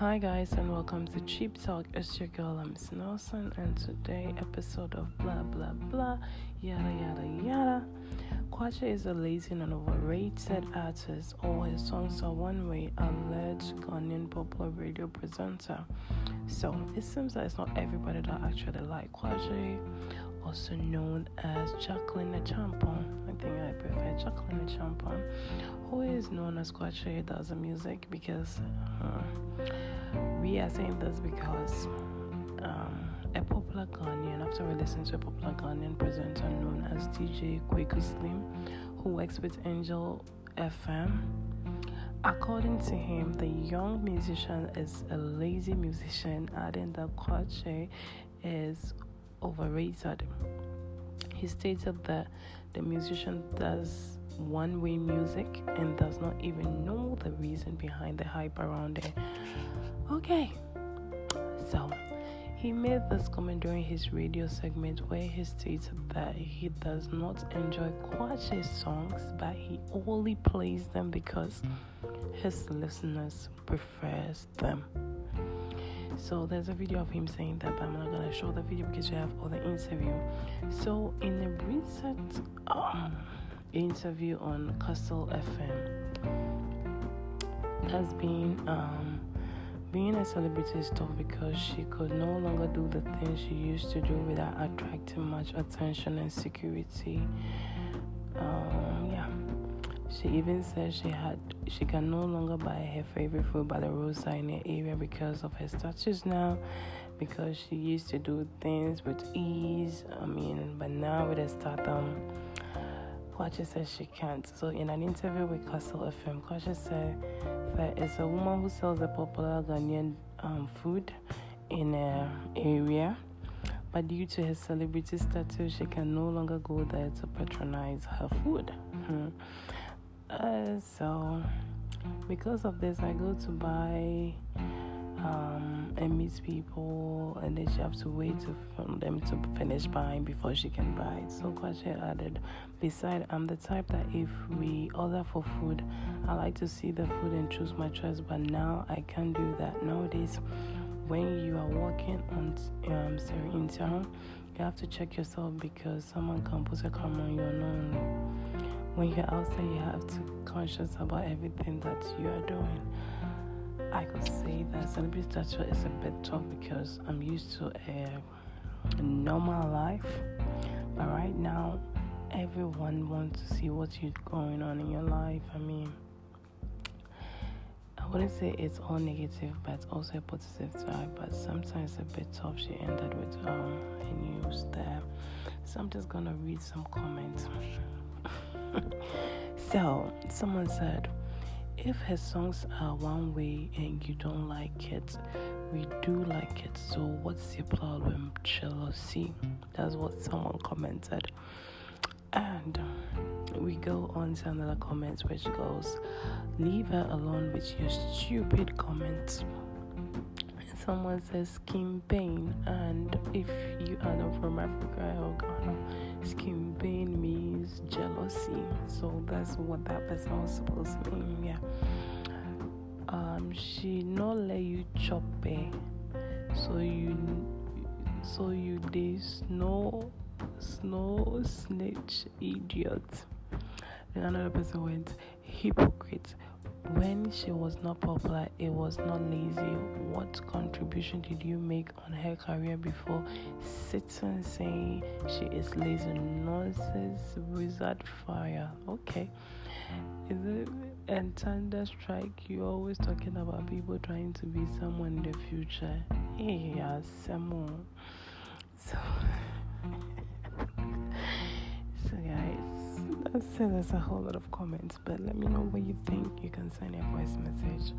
Hi guys and welcome to Cheap Talk. It's your girl Ms. Nelson, and today episode of blah blah blah yada yada yada. Kwaché is a lazy and overrated artist. All his songs are one-way, alleged Ghanaian popular radio presenter. So it seems that it's not everybody that actually like Kwaché, also known as Champo. I think I prefer Champo, who is known as Kwaché does the music because we are saying this because a popular Ghanaian, after we listen to a popular Ghanaian presenter known as DJ Kwaku Slim, who works with Angel FM. According to him, the young musician is a lazy musician, adding that Kwaché is overrated. He stated that the musician does one-way music and does not even know the reason behind the hype around it. Okay, so he made this comment during his radio segment where he stated that he does not enjoy Kwache's songs, but he only plays them because his listeners prefers them. So there's a video of him saying that, but I'm not gonna show the video because you have all the interview. So in a recent interview on Castle FM, has been being a celebrity is tough because she could no longer do the things she used to do without attracting much attention and security. She even said she can no longer buy her favorite food by the roadside in her area because of her status now, because she used to do things with ease, but now with her stardom, Kwaché says she can't. So in an interview with Castle FM, Kwaché said that it's a woman who sells a popular Ghanaian food in her area, but due to her celebrity status, she can no longer go there to patronize her food. So because of this, I go to buy and meet people, and then she have to wait for them to finish buying before she can buy it. So Kwaché added, besides, I'm the type that if we order for food, I like to see the food and choose my choice, but now I can't do that. Nowadays, when you are walking in town, you have to check yourself because someone can put a camera on you unknowingly. When you're outside, you have to be conscious about everything that you are doing. I could say that celebrity stature is a bit tough because I'm used to a normal life, but right now, everyone wants to see what's going on in your life. I wouldn't say it's all negative, but it's also a positive side, but sometimes a bit tough. She ended with a news there. So I'm just gonna read some comments. So, someone said, if her songs are one way and you don't like it, we do like it, so what's your problem? Jealousy. That's what someone commented. And we go on to another comment which goes, leave her alone with your stupid comments. Someone says skin pain, and if you are not from Africa or Ghana, skin pain means jealousy. So that's what that person was supposed to mean. She not let you chop it, so you this no snitch idiot. Then another person went, hypocrite. When she was not popular, it was not lazy. What contribution did you make on her career before sitting saying she is lazy? Nonsense, wizard fire. Okay, is it and thunder strike? You're always talking about people trying to be someone in the future. Yeah, someone. So there's a whole lot of comments, but let me know what you think. You can send a voice message,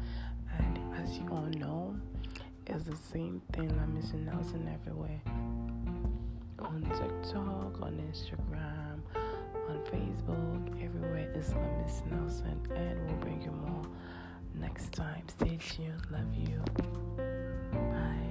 and as you all know, it's the same thing like Ms. Nelson everywhere, on TikTok, on Instagram, on Facebook, everywhere it's like Ms. Nelson, and we'll bring you more next time. Stay tuned. Love you. Bye.